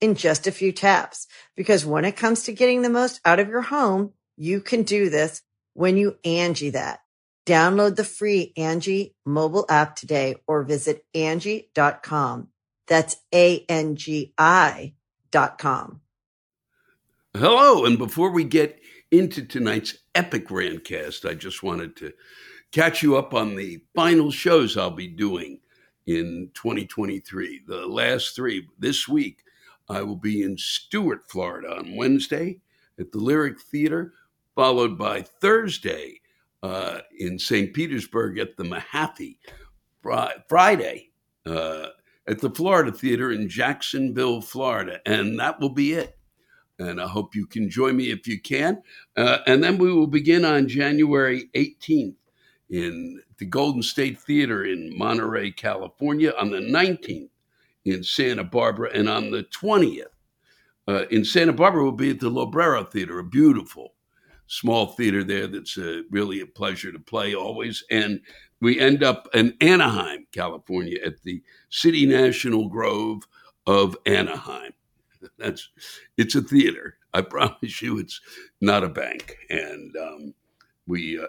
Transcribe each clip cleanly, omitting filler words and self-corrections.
in just a few taps. Because when it comes to getting the most out of your home, you can do this when you Angie that. Download the free Angie mobile app today or visit Angie.com. That's ANGI.com. Hello, and before we get into tonight's epic rantcast, I just wanted to catch you up on the final shows I'll be doing in 2023. The last three this week. I will be in Stuart, Florida on Wednesday at the Lyric Theater, followed by Thursday in St. Petersburg at the Mahaffey, Friday at the Florida Theater in Jacksonville, Florida. And that will be it. And I hope you can join me if you can. And then we will begin on January 18th in the Golden State Theater in Monterey, California, on the 19th. In Santa Barbara, and on the 20th in Santa Barbara, we'll be at the Lobrero Theater, a beautiful small theater there that's really a pleasure to play always. And we end up in Anaheim, California, at the City National Grove of Anaheim. It's a theater. I promise you it's not a bank. And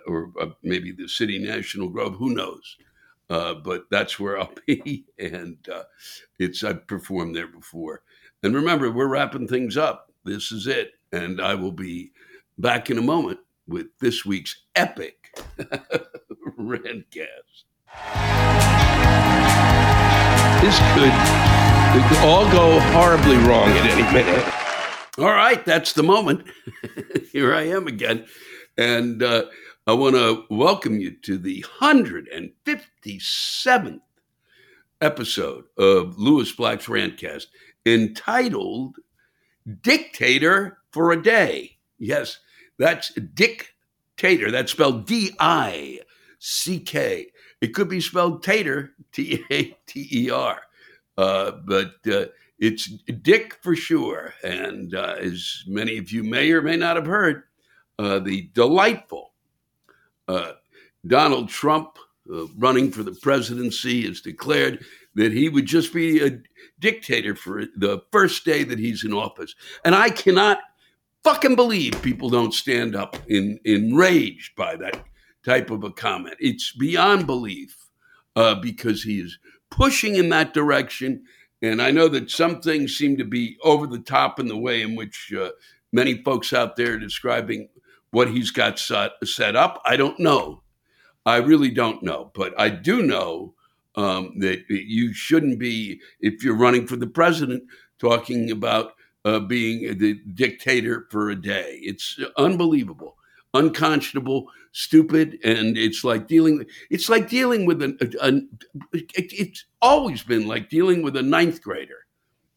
or maybe the City National Grove, who knows? But that's where I'll be, and I've performed there before. And remember, we're wrapping things up. This is it, and I will be back in a moment with this week's epic rantcast. It could all go horribly wrong at any minute. All right, that's the moment. Here I am again, and I want to welcome you to the 157th episode of Lewis Black's Rantcast, entitled Dictator for a Day. Yes, that's dictator. That's spelled D-I-C-K. It could be spelled tater, T-A-T-E-R. But it's Dick for sure. And as many of you may or may not have heard, the delightful Donald Trump, running for the presidency, has declared that he would just be a dictator for the first day that he's in office. And I cannot fucking believe people don't stand up enraged by that type of a comment. It's beyond belief because he is pushing in that direction. And I know that some things seem to be over the top in the way in which many folks out there are describing what he's got set up. I don't know. I really don't know. But I do know that you shouldn't be, if you're running for the president, talking about being the dictator for a day. It's unbelievable, unconscionable, stupid, and it's always been like dealing with a ninth grader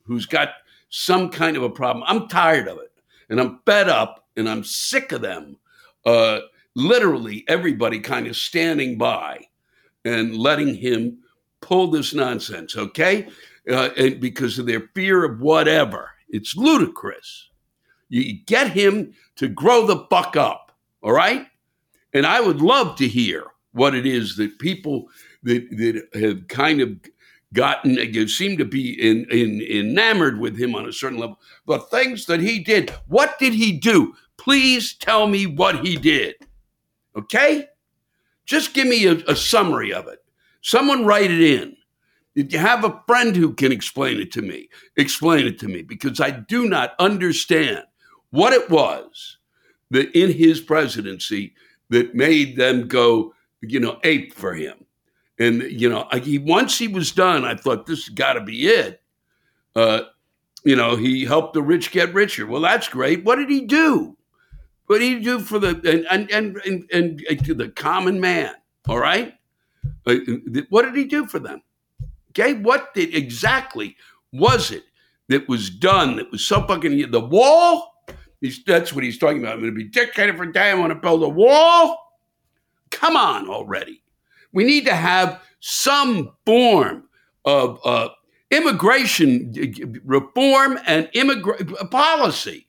who's got some kind of a problem. I'm tired of it, and I'm fed up. And I'm sick of them, literally everybody kind of standing by and letting him pull this nonsense, okay? And because of their fear of whatever. It's ludicrous. You get him to grow the fuck up, all right? And I would love to hear what it is that people that have kind of seem to be enamored with him on a certain level. The things that he did, what did he do? Please tell me what he did, okay? Just give me a summary of it. Someone write it in. If you have a friend who can explain it to me, because I do not understand what it was that in his presidency that made them go, you know, ape for him. And, you know, once he was done, I thought, this has got to be it. You know, he helped the rich get richer. Well, that's great. What did he do? What did he do for the and the common man? All right. What did he do for them? Okay. What did exactly was it that was done? That was so fucking the wall. That's what he's talking about. I'm going to be dictator for a day. I want to build a wall. Come on already. We need to have some form of immigration reform and immigration policy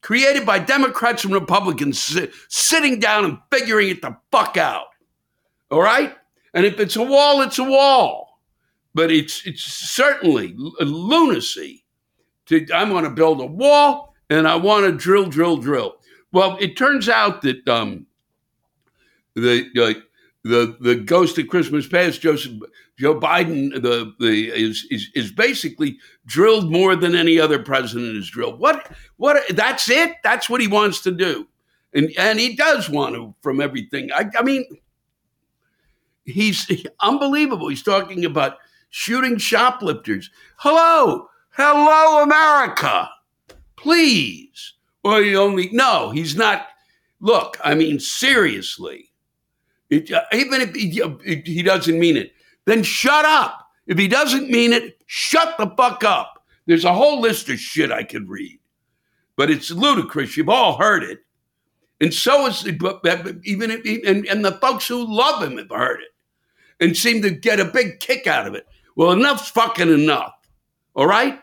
created by Democrats and Republicans sitting down and figuring it the fuck out. All right. And if it's a wall, it's a wall. But it's certainly lunacy. I'm going to build a wall and I want to drill. Well, it turns out that the ghost of Christmas past, Joe Biden, is basically drilled more than any other president is drilled. What? That's it. That's what he wants to do, and he does want to from everything. I mean, he's unbelievable. He's talking about shooting shoplifters. Hello, America, please. Well, he's not. Look, I mean, seriously. Even if he doesn't mean it, then shut up. If he doesn't mean it, shut the fuck up. There's a whole list of shit I could read, but it's ludicrous. You've all heard it. And so is and the folks who love him have heard it and seem to get a big kick out of it. Well, enough's fucking enough. All right.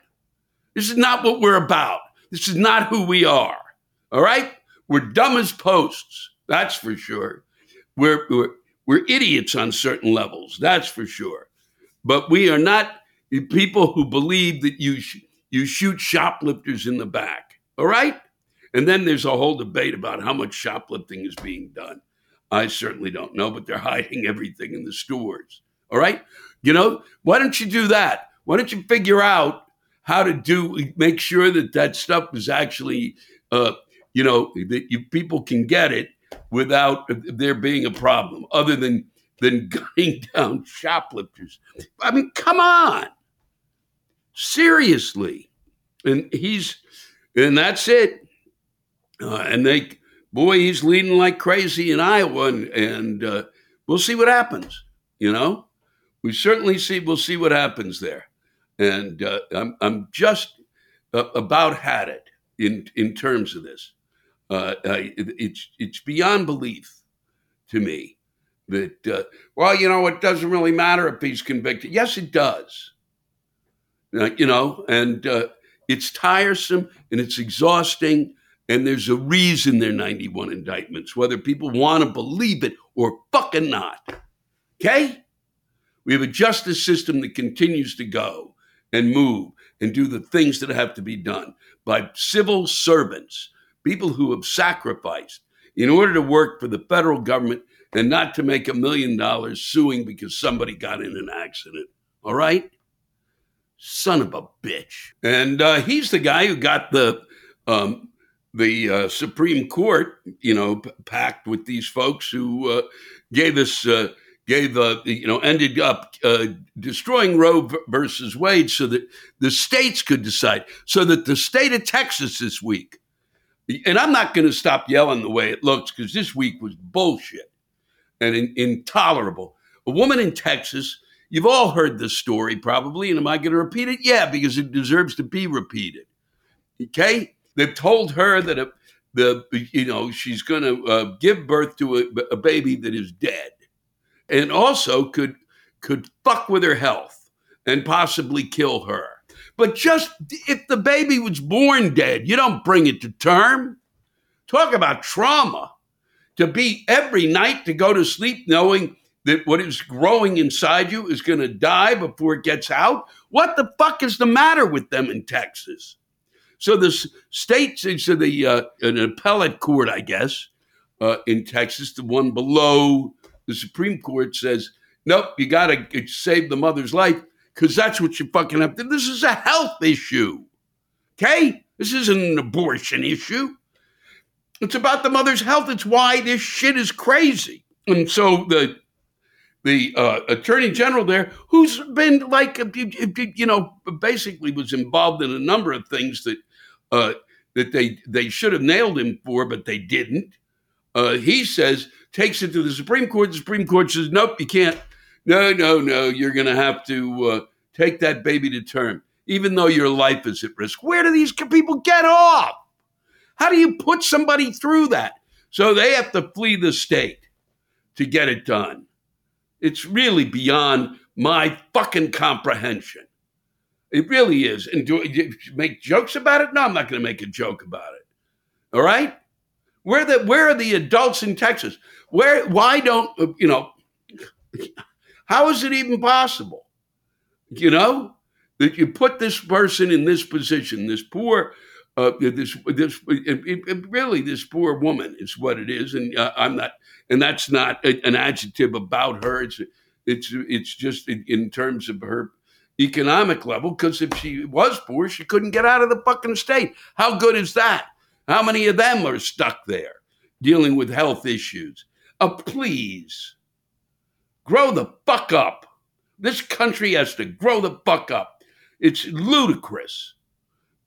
This is not what we're about. This is not who we are. All right. We're dumb as posts. That's for sure. We're idiots on certain levels, that's for sure. But we are not people who believe that you shoot shoplifters in the back, all right? And then there's a whole debate about how much shoplifting is being done. I certainly don't know, but they're hiding everything in the stores, all right? You know, why don't you do that? Why don't you figure out how to make sure that stuff is actually, that people can get it without there being a problem other than gunning down shoplifters. I mean, come on. Seriously. And that's it. He's leading like crazy in Iowa and we'll see what happens. You know, we'll see what happens there. And I'm just about had it in terms of this. It's beyond belief to me that, it doesn't really matter if he's convicted. Yes, it does. It's tiresome and it's exhausting. And there's a reason there are 91 indictments, whether people want to believe it or fucking not. Okay. We have a justice system that continues to go and move and do the things that have to be done by civil servants. People who have sacrificed in order to work for the federal government and not to make $1 million suing because somebody got in an accident. All right? Son of a bitch. And he's the guy who got the Supreme Court, packed with these folks who ended up destroying Roe versus Wade so that the states could decide, so that the state of Texas this week. And I'm not going to stop yelling the way it looks because this week was bullshit and intolerable. A woman in Texas, you've all heard this story probably, and am I going to repeat it? Yeah, because it deserves to be repeated. Okay? They've told her that she's going to give birth to a baby that is dead and also could fuck with her health and possibly kill her. But just if the baby was born dead, you don't bring it to term. Talk about trauma. To be every night to go to sleep knowing that what is growing inside you is going to die before it gets out. What the fuck is the matter with them in Texas? So the state, an appellate court, I guess, in Texas, the one below the Supreme Court says, nope, you got to save the mother's life. Because that's what you fucking have to do. This is a health issue, okay? This isn't an abortion issue. It's about the mother's health. It's why this shit is crazy. And so the attorney general there, who's been like, you know, basically was involved in a number of things that that they should have nailed him for, but they didn't. He says, takes it to the Supreme Court. The Supreme Court says, nope, you can't. No, you're going to have to take that baby to term, even though your life is at risk. Where do these people get off? How do you put somebody through that? So they have to flee the state to get it done. It's really beyond my fucking comprehension. It really is. And do you make jokes about it? No, I'm not going to make a joke about it. All right? Where are the adults in Texas? Why don't, you know, how is it even possible? You know, that you put this person in this position, this poor this poor woman is what it is, and I'm not, and that's not an adjective about her. It's just in terms of her economic level, because if she was poor, she couldn't get out of the fucking state. How good is that? How many of them are stuck there dealing with health issues? Please grow the fuck up. This country has to grow the fuck up. It's ludicrous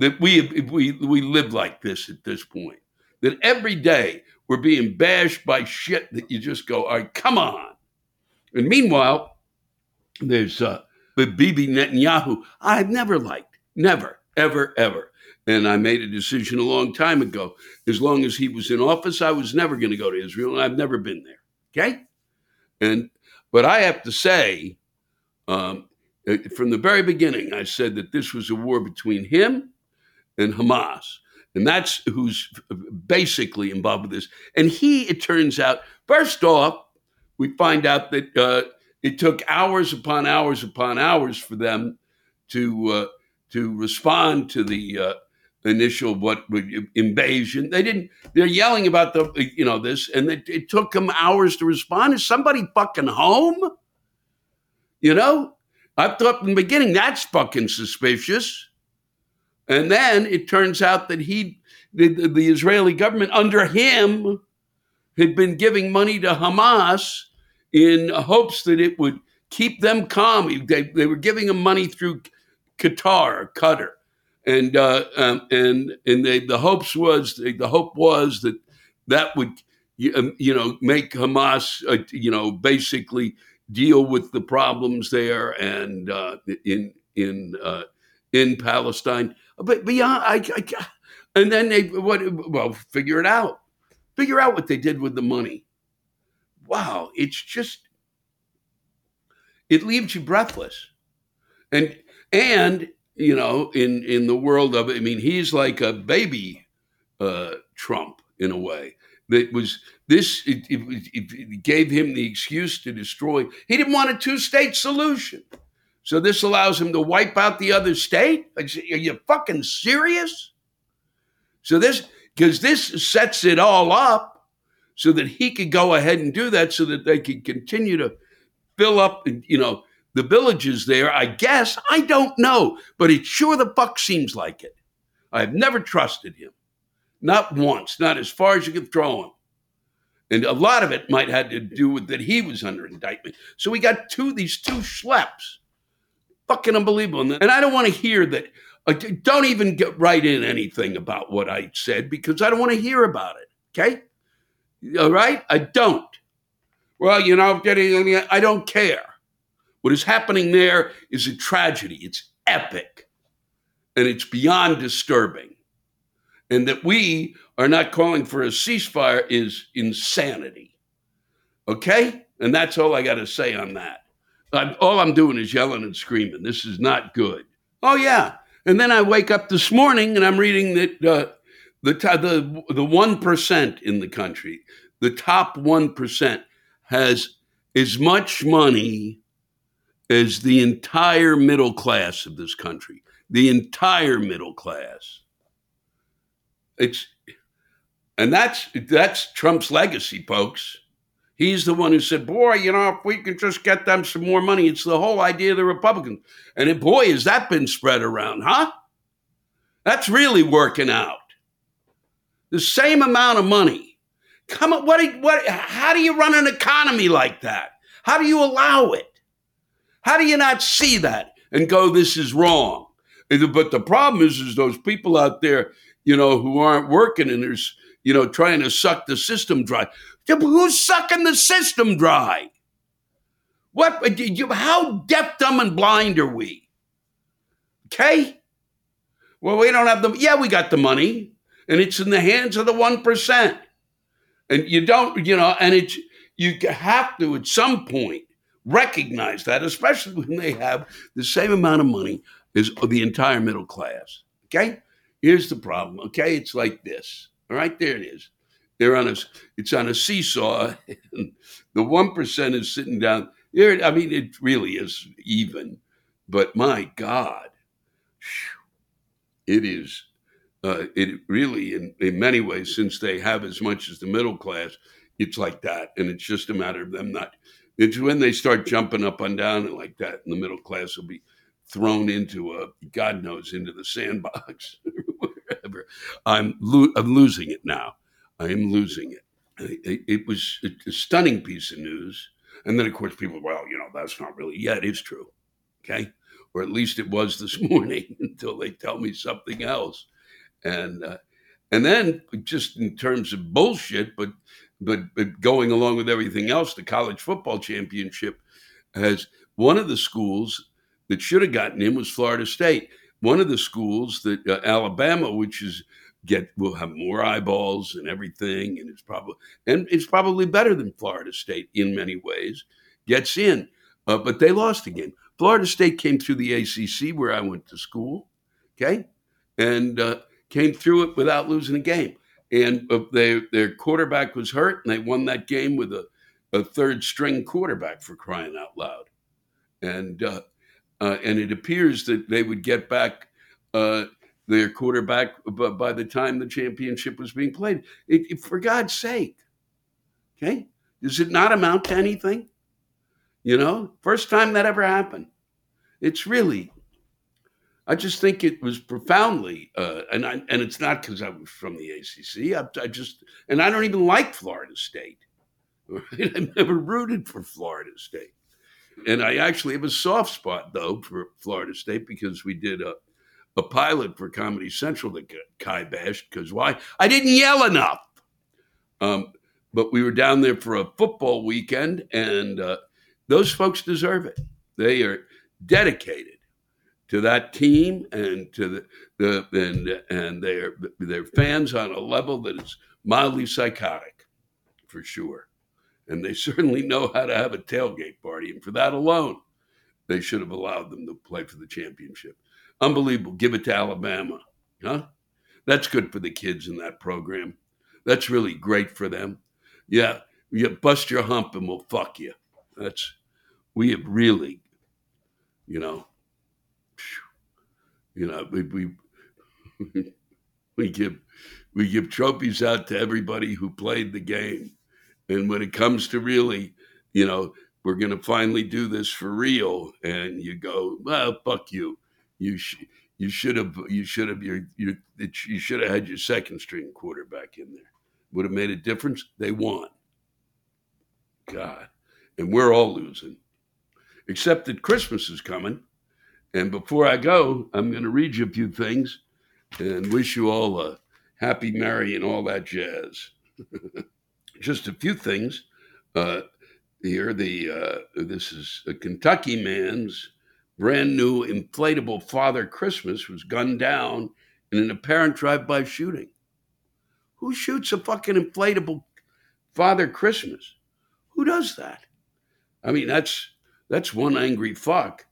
that we live like this at this point, that every day we're being bashed by shit that you just go, all right, come on. And meanwhile, there's Bibi Netanyahu. I've never liked, never, ever, ever. And I made a decision a long time ago. As long as he was in office, I was never going to go to Israel, and I've never been there. Okay? But I have to say, from the very beginning, I said that this was a war between him and Hamas. And that's who's basically involved with this. And he, it turns out, first off, we find out that it took hours upon hours upon hours for them to respond to the initial invasion. They didn't. They're yelling about this, and it took them hours to respond. Is somebody fucking home? You know, I thought in the beginning that's fucking suspicious, and then it turns out that the Israeli government under him had been giving money to Hamas in hopes that it would keep them calm. They were giving them money through Qatar. And the hope was that would, you know, make Hamas, you know, basically deal with the problems there and in Palestine. But beyond, and then they figure it out. Figure out what they did with the money. Wow, it's just, it leaves you breathless, and. You know, in the world of it, I mean, he's like a baby Trump in a way. That was this. It gave him the excuse to destroy. He didn't want a two-state solution, so this allows him to wipe out the other state. Are you fucking serious? So this sets it all up so that he could go ahead and do that, so that they could continue to fill up. You know. The villages there, I guess, I don't know, but it sure the fuck seems like it. I've never trusted him. Not once, not as far as you could throw him. And a lot of it might have to do with that he was under indictment. So we got these two schleps. Fucking unbelievable. And I don't want to hear that. Don't even get right in anything about what I said, because I don't want to hear about it. Okay? All right? I don't. Well, you know, I don't care. What is happening there is a tragedy. It's epic, and it's beyond disturbing. And that we are not calling for a ceasefire is insanity. Okay? And that's all I got to say on that. All I'm doing is yelling and screaming. This is not good. Oh, yeah. And then I wake up this morning, and I'm reading that the 1% in the country, the top 1% has as much money as the entire middle class of this country, the entire middle class. That's Trump's legacy, folks. He's the one who said, boy, you know, if we can just get them some more money, it's the whole idea of the Republicans. And boy, has that been spread around, huh? That's really working out. the same amount of money. Come on, how do you run an economy like that? How do you allow it? How do you not see that and go, this is wrong? But the problem is those people out there, you know, who aren't working and there's, you know, trying to suck the system dry. Who's sucking the system dry? How deaf, dumb, and blind are we? Okay? Well, we don't have the, yeah, we got the money, and it's in the hands of the 1%. And you don't, you know, and it's, you have to at some point recognize that, especially when they have the same amount of money as the entire middle class. Okay? Here's the problem. Okay? It's like this. All right? There it is. They're on a, it's on a seesaw, and the 1% is sitting down. There, I mean, it really is even, but my God, it is, it really, in many ways, since they have as much as the middle class, it's like that. And it's just a matter of them not, it's when they start jumping up and down and like that, and the middle class will be thrown into a, God knows, into the sandbox or wherever. I'm losing it now. I am losing it. It was a stunning piece of news. And then, of course, people, well, you know, that's not really, yeah, it is true, okay? Or at least it was this morning until they tell me something else. And then just in terms of bullshit, but going along with everything else, the college football championship has, one of the schools that should have gotten in was Florida State. One of the schools that Alabama, which is, will have more eyeballs and everything, and it's probably better than Florida State in many ways, gets in. But they lost the game. Florida State came through the ACC where I went to school, okay, and came through it without losing a game. And their quarterback was hurt, and they won that game with a third-string quarterback, for crying out loud. And it appears that they would get back their quarterback by the time the championship was being played. For God's sake, okay? Does it not amount to anything? You know, first time that ever happened. It's really, I just think it was profoundly, and it's not because I was from the ACC. I don't even like Florida State. Right? I've never rooted for Florida State. And I actually have a soft spot, though, for Florida State because we did a pilot for Comedy Central that got kiboshed because why? I didn't yell enough. But we were down there for a football weekend, and those folks deserve it. They are dedicated to that team and to and their fans on a level that is mildly psychotic, for sure. And they certainly know how to have a tailgate party, and for that alone, they should have allowed them to play for the championship. Unbelievable. Give it to Alabama. Huh? That's good for the kids in that program. That's really great for them. Yeah. You bust your hump and we'll fuck you. We have really, we give trophies out to everybody who played the game. And when it comes to really, we're going to finally do this for real. And you go, well, fuck you. You should have had your second string quarterback in there. Would have made a difference. They won. God, and we're all losing, except that Christmas is coming. And before I go, I'm going to read you a few things, and wish you all a happy, merry, and all that jazz. Just a few things here. This is a Kentucky man's brand new inflatable Father Christmas was gunned down in an apparent drive-by shooting. Who shoots a fucking inflatable Father Christmas? Who does that? I mean, that's one angry fuck.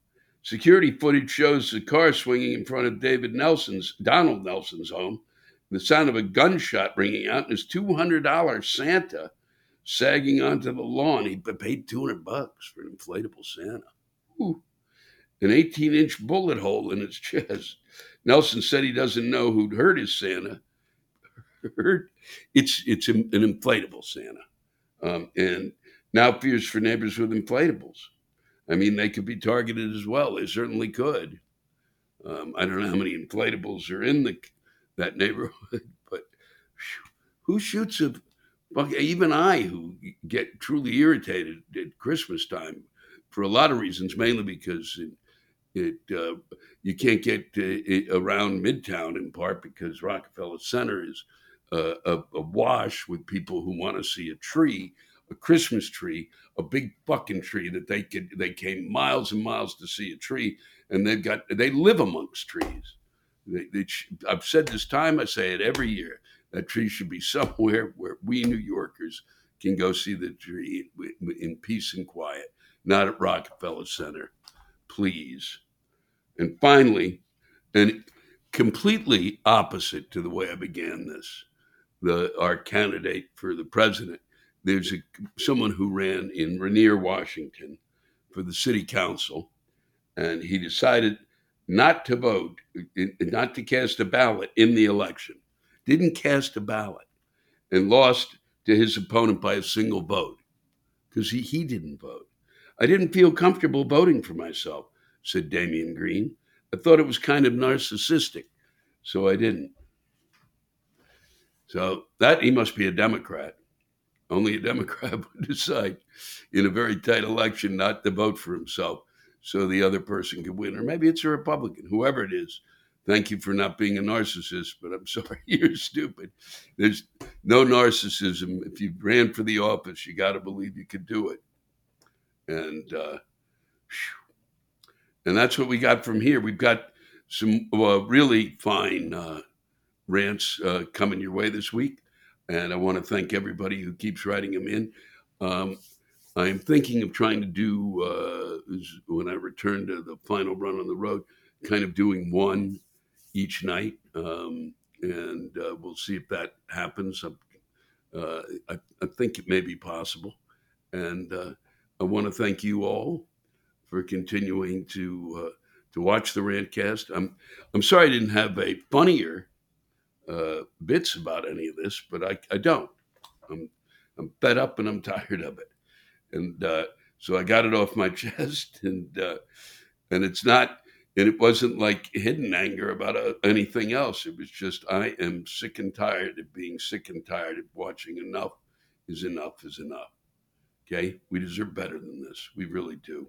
Security footage shows the car swinging in front of Donald Nelson's home. The sound of a gunshot ringing out and his $200 Santa sagging onto the lawn. He paid $200 for an inflatable Santa. Ooh. An 18-inch bullet hole in his chest. Nelson said he doesn't know who'd hurt his Santa. It's an inflatable Santa. And now fears for neighbors with inflatables. I mean, they could be targeted as well. They certainly could. I don't know how many inflatables are in that neighborhood, but Who shoots a fuck? Even I, who get truly irritated at Christmas time for a lot of reasons, mainly because you can't get around Midtown, in part because Rockefeller Center is awash with people who want to see a tree, a Christmas tree, a big fucking tree that they came miles and miles to see a tree, and they live amongst trees. I've said this time, I say it every year, that tree should be somewhere where we New Yorkers can go see the tree in peace and quiet, not at Rockefeller Center, please. And finally, and completely opposite to the way I began this, our candidate for the president, there's someone who ran in Rainier, Washington for the city council, and he decided not to vote, not to cast a ballot in the election. Didn't cast a ballot and lost to his opponent by a single vote because he didn't vote. I didn't feel comfortable voting for myself, said Damian Green. I thought it was kind of narcissistic, so I didn't. So that he must be a Democrat. Only a Democrat would decide in a very tight election not to vote for himself so the other person could win. Or maybe it's a Republican, whoever it is. Thank you for not being a narcissist, but I'm sorry, you're stupid. There's no narcissism. If you ran for the office, you got to believe you could do it. And that's what we got from here. We've got some really fine rants coming your way this week. And I want to thank everybody who keeps writing them in. I'm thinking of trying to do, when I return to the final run on the road, kind of doing one each night. And we'll see if that happens. I think it may be possible. And I want to thank you all for continuing to watch the Rantcast. I'm sorry I didn't have a funnier bits about any of this, but I don't. I'm fed up and I'm tired of it, and so I got it off my chest, and it's not, and it wasn't like hidden anger about anything else. It was just I am sick and tired of being sick and tired of watching. Enough is enough is enough. Okay, we deserve better than this. We really do.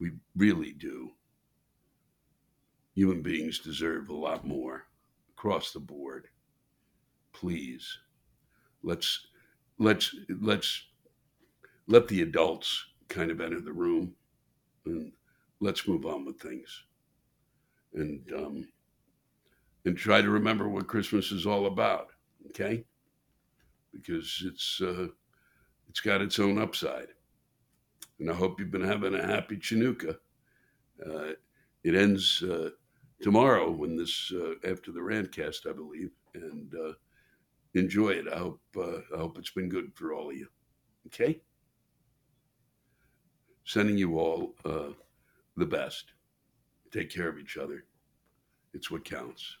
We really do. Human beings deserve a lot more. Across the board, please, let's let the adults kind of enter the room, and let's move on with things, and try to remember what Christmas is all about, okay? Because it's got its own upside, and I hope you've been having a happy Chanukah. It ends tomorrow, when this after the Rantcast, I believe, and enjoy it. I hope it's been good for all of you. Okay, sending you all the best. Take care of each other. It's what counts.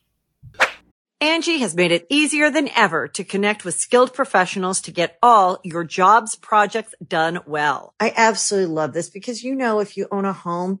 Angie has made it easier than ever to connect with skilled professionals to get all your jobs projects done well. I absolutely love this because, you know, if you own a home,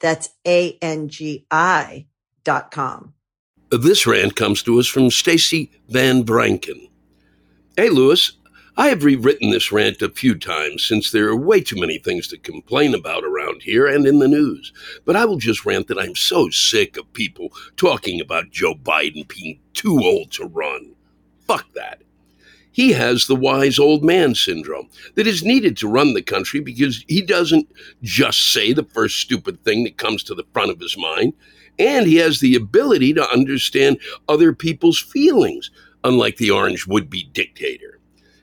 That's ANGI.com. This rant comes to us from Stacey Van Branken. Hey, Lewis, I have rewritten this rant a few times since there are way too many things to complain about around here and in the news. But I will just rant that I'm so sick of people talking about Joe Biden being too old to run. Fuck that. He has the wise old man syndrome that is needed to run the country because he doesn't just say the first stupid thing that comes to the front of his mind. And he has the ability to understand other people's feelings, unlike the orange would-be dictator.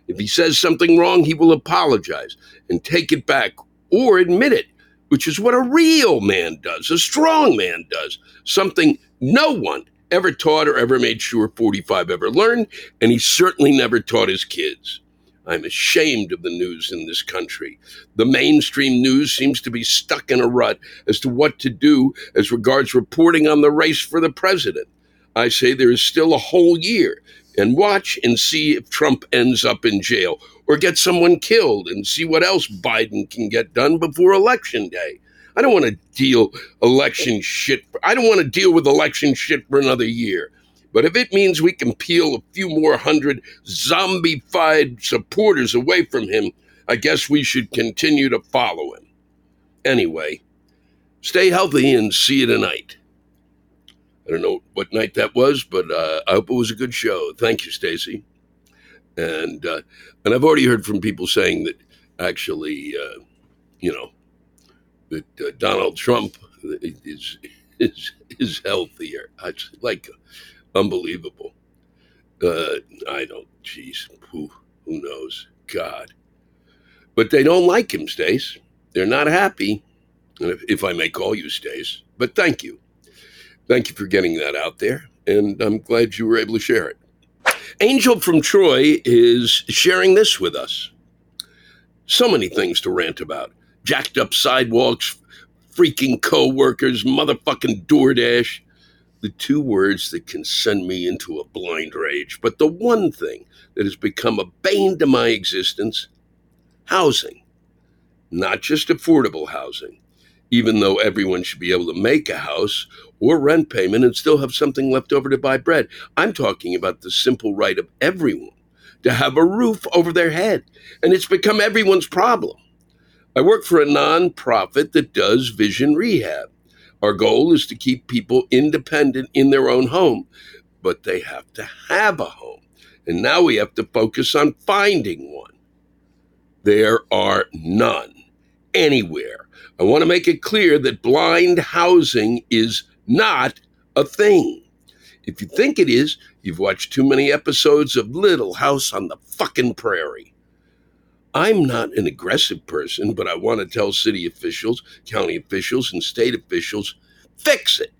If he says something wrong, he will apologize and take it back or admit it, which is what a real man does, a strong man does, something no one ever taught or ever made sure 45 ever learned, and he certainly never taught his kids. I'm ashamed of the news in this country. The mainstream news seems to be stuck in a rut as to what to do as regards reporting on the race for the president. I say there is still a whole year, and watch and see if Trump ends up in jail or gets someone killed, and see what else Biden can get done before Election Day. I don't want to deal with election shit for another year. But if it means we can peel a few more hundred zombified supporters away from him, I guess we should continue to follow him. Anyway, stay healthy and see you tonight. I don't know what night that was, but I hope it was a good show. Thank you, Stacey. And I've already heard from people saying that actually, that Donald Trump is healthier. It's like unbelievable. Who knows? God. But they don't like him, Stace. They're not happy, if I may call you Stace. But thank you. Thank you for getting that out there, and I'm glad you were able to share it. Angel from Troy is sharing this with us. So many things to rant about. Jacked up sidewalks, freaking co-workers, motherfucking DoorDash. The two words that can send me into a blind rage. But the one thing that has become a bane to my existence, housing. Not just affordable housing, even though everyone should be able to make a house or rent payment and still have something left over to buy bread. I'm talking about the simple right of everyone to have a roof over their head. And it's become everyone's problem. I work for a nonprofit that does vision rehab. Our goal is to keep people independent in their own home, but they have to have a home. And now we have to focus on finding one. There are none anywhere. I want to make it clear that blind housing is not a thing. If you think it is, you've watched too many episodes of Little House on the fucking Prairie. I'm not an aggressive person, but I want to tell city officials, county officials, and state officials, fix it.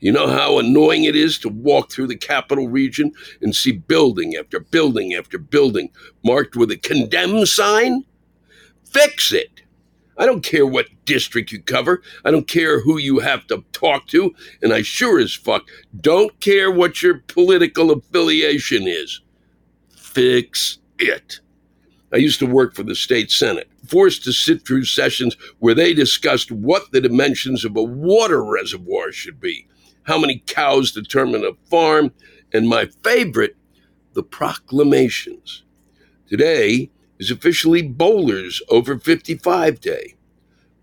You know how annoying it is to walk through the capital region and see building after building after building marked with a condemn sign? Fix it. I don't care what district you cover. I don't care who you have to talk to. And I sure as fuck don't care what your political affiliation is. Fix it. I used to work for the state Senate, forced to sit through sessions where they discussed what the dimensions of a water reservoir should be, how many cows determine a farm, and my favorite, the proclamations. Today is officially Bowlers Over 55 Day.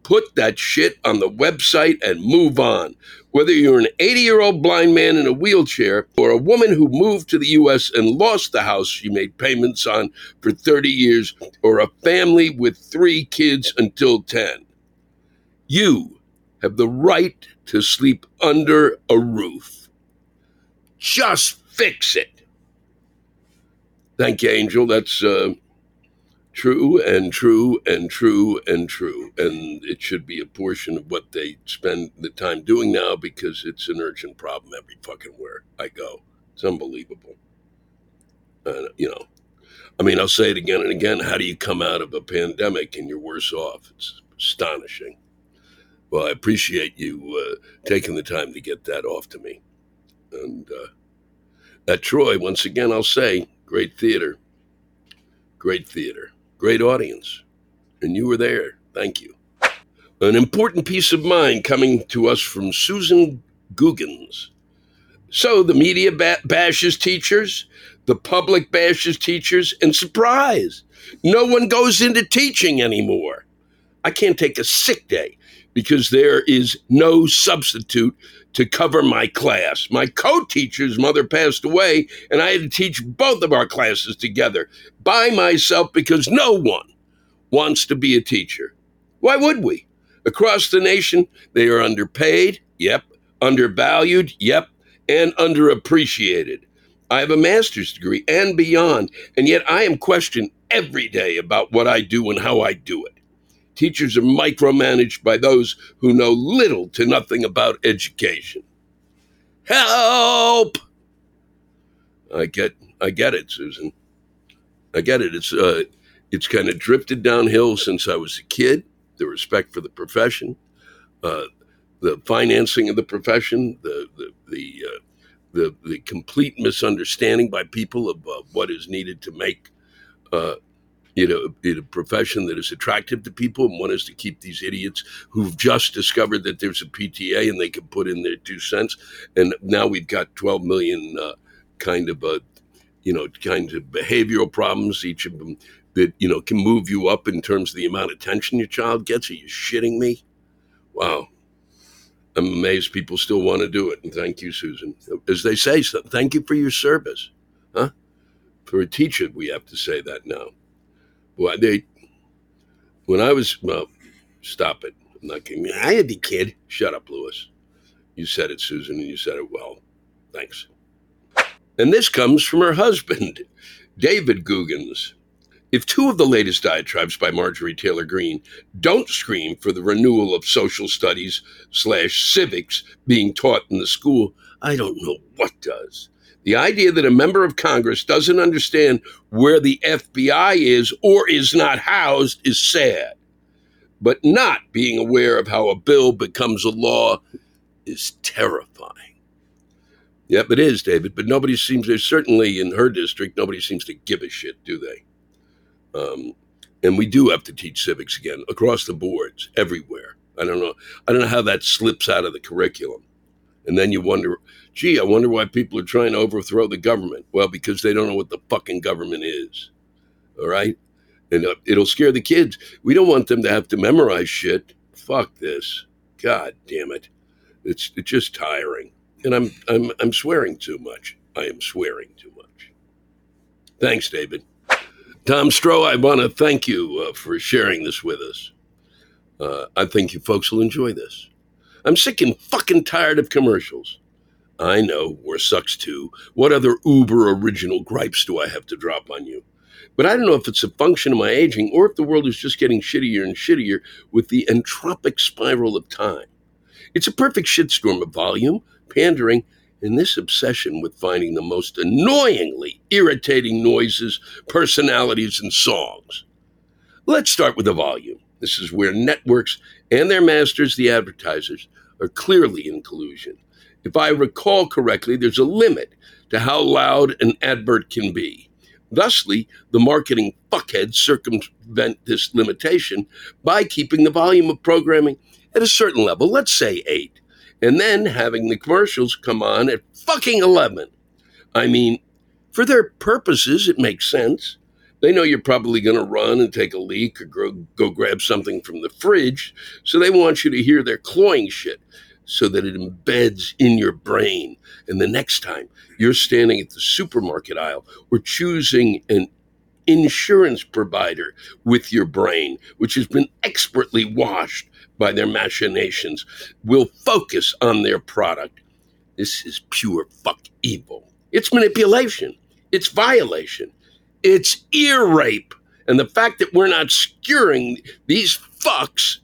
Put that shit on the website and move on. Whether you're an 80-year-old blind man in a wheelchair or a woman who moved to the U.S. and lost the house she made payments on for 30 years or a family with 3 kids until 10, you have the right to sleep under a roof. Just fix it. Thank you, Angel. That's... true and true and true and true. And it should be a portion of what they spend the time doing now because it's an urgent problem every fucking where I go. It's unbelievable. I'll say it again and again. How do you come out of a pandemic and you're worse off? It's astonishing. Well, I appreciate you taking the time to get that off to me. And at Troy, once again, I'll say, great theater. Great theater. Great audience. And you were there. Thank you. An important piece of mind coming to us from Susan Gugans. So the media bashes teachers, the public bashes teachers, and surprise, no one goes into teaching anymore. I can't take a sick day because there is no substitute to cover my class. My co-teacher's mother passed away, and I had to teach both of our classes together by myself because no one wants to be a teacher. Why would we? Across the nation, they are underpaid, yep, undervalued, yep, and underappreciated. I have a master's degree and beyond, and yet I am questioned every day about what I do and how I do it. Teachers are micromanaged by those who know little to nothing about education. Help! I get it, Susan. I get it. It's kind of drifted downhill since I was a kid. The respect for the profession, the financing of the profession, the complete misunderstanding by people of what is needed to make it a profession that is attractive to people, and one is to keep these idiots who've just discovered that there's a PTA and they can put in their 2 cents. And now we've got 12 million kind of behavioral problems, each of them that, you know, can move you up in terms of the amount of attention your child gets. Are you shitting me? Wow. I'm amazed people still want to do it. And thank you, Susan. As they say, thank you for your service. Huh? For a teacher, we have to say that now. Well, stop it. I'm not kidding. I had the kid. Shut up, Lewis. You said it, Susan, and you said it well. Thanks. And this comes from her husband, David Guggins. If two of the latest diatribes by Marjorie Taylor Greene don't scream for the renewal of social studies /civics being taught in the school, I don't know what does. The idea that a member of Congress doesn't understand where the FBI is or is not housed is sad. But not being aware of how a bill becomes a law is terrifying. Yep, it is, David, but nobody seems to, certainly in her district, nobody seems to give a shit, do they? And we do have to teach civics again across the boards everywhere. I don't know how that slips out of the curriculum. And then you wonder, gee, I wonder why people are trying to overthrow the government. Well, because they don't know what the fucking government is. All right. And it'll scare the kids. We don't want them to have to memorize shit. Fuck this. God damn it. It's just tiring. And I'm swearing too much. I am swearing too much. Thanks, David. Tom Stroh, I want to thank you for sharing this with us. I think you folks will enjoy this. I'm sick and fucking tired of commercials. I know, war sucks too. What other uber original gripes do I have to drop on you? But I don't know if it's a function of my aging or if the world is just getting shittier and shittier with the entropic spiral of time. It's a perfect shitstorm of volume, pandering, and this obsession with finding the most annoyingly irritating noises, personalities, and songs. Let's start with the volume. This is where networks and their masters, the advertisers, are clearly in collusion. If I recall correctly, there's a limit to how loud an advert can be. Thusly, the marketing fuckheads circumvent this limitation by keeping the volume of programming at a certain level, let's say 8, and then having the commercials come on at fucking 11. I mean, for their purposes, it makes sense. They know you're probably going to run and take a leak or go grab something from the fridge, so they want you to hear their cloying shit so that it embeds in your brain. And the next time you're standing at the supermarket aisle or choosing an insurance provider with your brain, which has been expertly washed by their machinations, will focus on their product. This is pure fuck evil. It's manipulation. It's violation. It's ear rape. And the fact that we're not skewering these fucks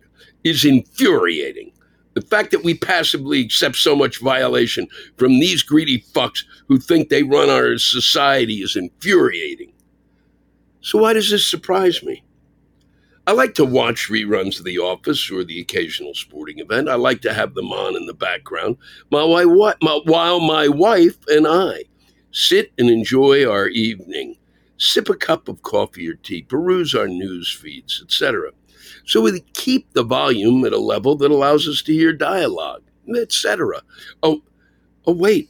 is infuriating. The fact that we passively accept so much violation from these greedy fucks who think they run our society is infuriating. So why does this surprise me? I like to watch reruns of The Office or the occasional sporting event. I like to have them on in the background while my wife and I sit and enjoy our evening, sip a cup of coffee or tea, peruse our news feeds, etc. So we keep the volume at a level that allows us to hear dialogue, etc. Oh, wait,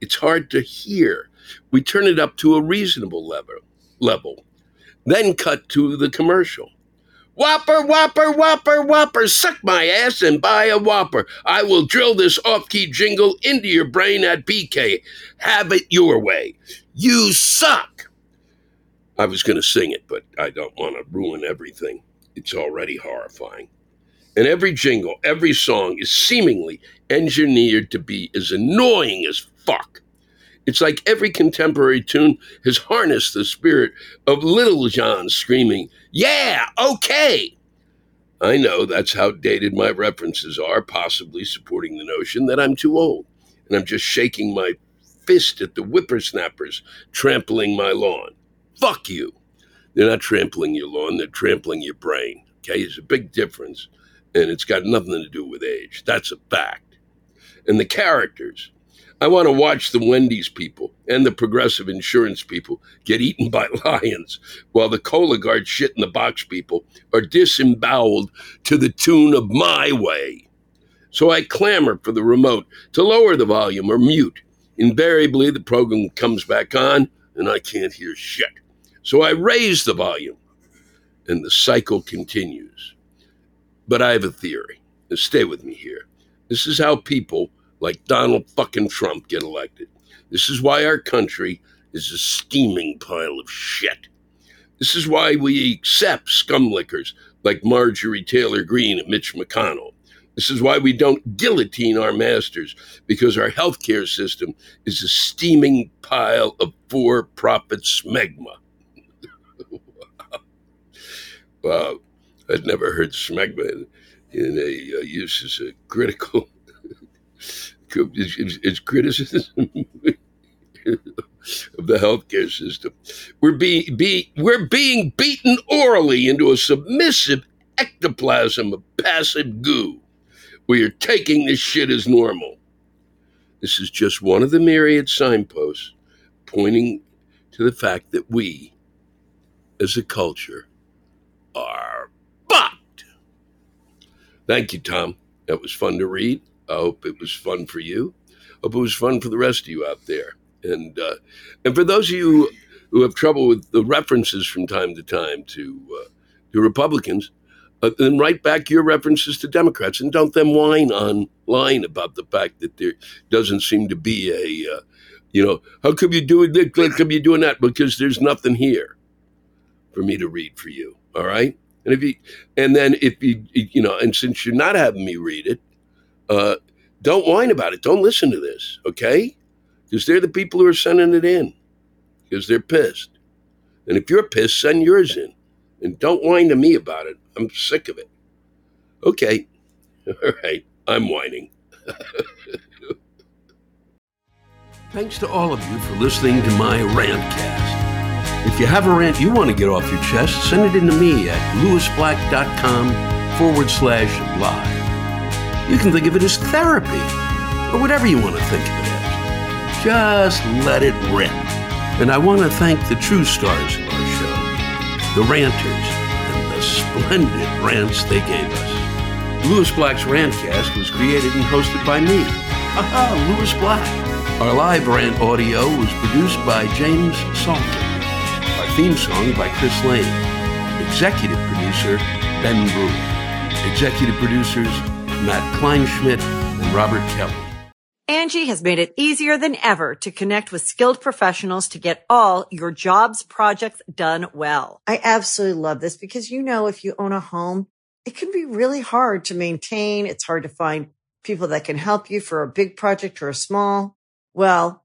it's hard to hear. We turn it up to a reasonable level, then cut to the commercial. Whopper, whopper, whopper, whopper, suck my ass and buy a whopper. I will drill this off-key jingle into your brain at BK. Have it your way. You suck. I was going to sing it, but I don't want to ruin everything. It's already horrifying. And every jingle, every song is seemingly engineered to be as annoying as fuck. It's like every contemporary tune has harnessed the spirit of Little John screaming, yeah, okay. I know that's how dated my references are, possibly supporting the notion that I'm too old. And I'm just shaking my fist at the whippersnappers trampling my lawn. Fuck you. They're not trampling your lawn, they're trampling your brain. Okay, there's a big difference. And it's got nothing to do with age. That's a fact. And the characters. I want to watch the Wendy's people and the progressive insurance people get eaten by lions while the Cologuard shit in the box people are disemboweled to the tune of My Way. So I clamor for the remote to lower the volume or mute. Invariably, the program comes back on and I can't hear shit. So I raise the volume and the cycle continues. But I have a theory. Now stay with me here. This is how people like Donald fucking Trump get elected. This is why our country is a steaming pile of shit. This is why we accept scumlickers like Marjorie Taylor Greene and Mitch McConnell. This is why we don't guillotine our masters, because our healthcare system is a steaming pile of for-profit smegma. Wow, I'd never heard smegma in a use as a critical... It's criticism of the healthcare system. We're being beaten orally into a submissive ectoplasm of passive goo. We are taking this shit as normal. This is just one of the myriad signposts pointing to the fact that we, as a culture, are fucked. Thank you, Tom. That was fun to read. I hope it was fun for you. I hope it was fun for the rest of you out there. And for those of you who have trouble with the references from time to time to Republicans, then write back your references to Democrats. And don't then whine online about the fact that there doesn't seem to be a, how come you're doing this? How come you're doing that? Because there's nothing here for me to read for you. All right? And and since you're not having me read it, don't whine about it. Don't listen to this, okay? Because they're the people who are sending it in, because they're pissed. And if you're pissed, send yours in. And don't whine to me about it. I'm sick of it. Okay. All right. I'm whining. Thanks to all of you for listening to my rantcast. If you have a rant you want to get off your chest, send it in to me at lewisblack.com/live. You can think of it as therapy, or whatever you want to think of it as. Just let it rip. And I want to thank the true stars of our show, the ranters, and the splendid rants they gave us. Lewis Black's Rantcast was created and hosted by me. Aha, Lewis Black. Our live rant audio was produced by James Salter. Our theme song by Chris Lane. Executive producer, Ben Brewer. Executive producers, Matt Kleinschmidt and Robert Kelly. Angie has made it easier than ever to connect with skilled professionals to get all your jobs projects done well. I absolutely love this because, if you own a home, it can be really hard to maintain. It's hard to find people that can help you for a big project or a small. Well,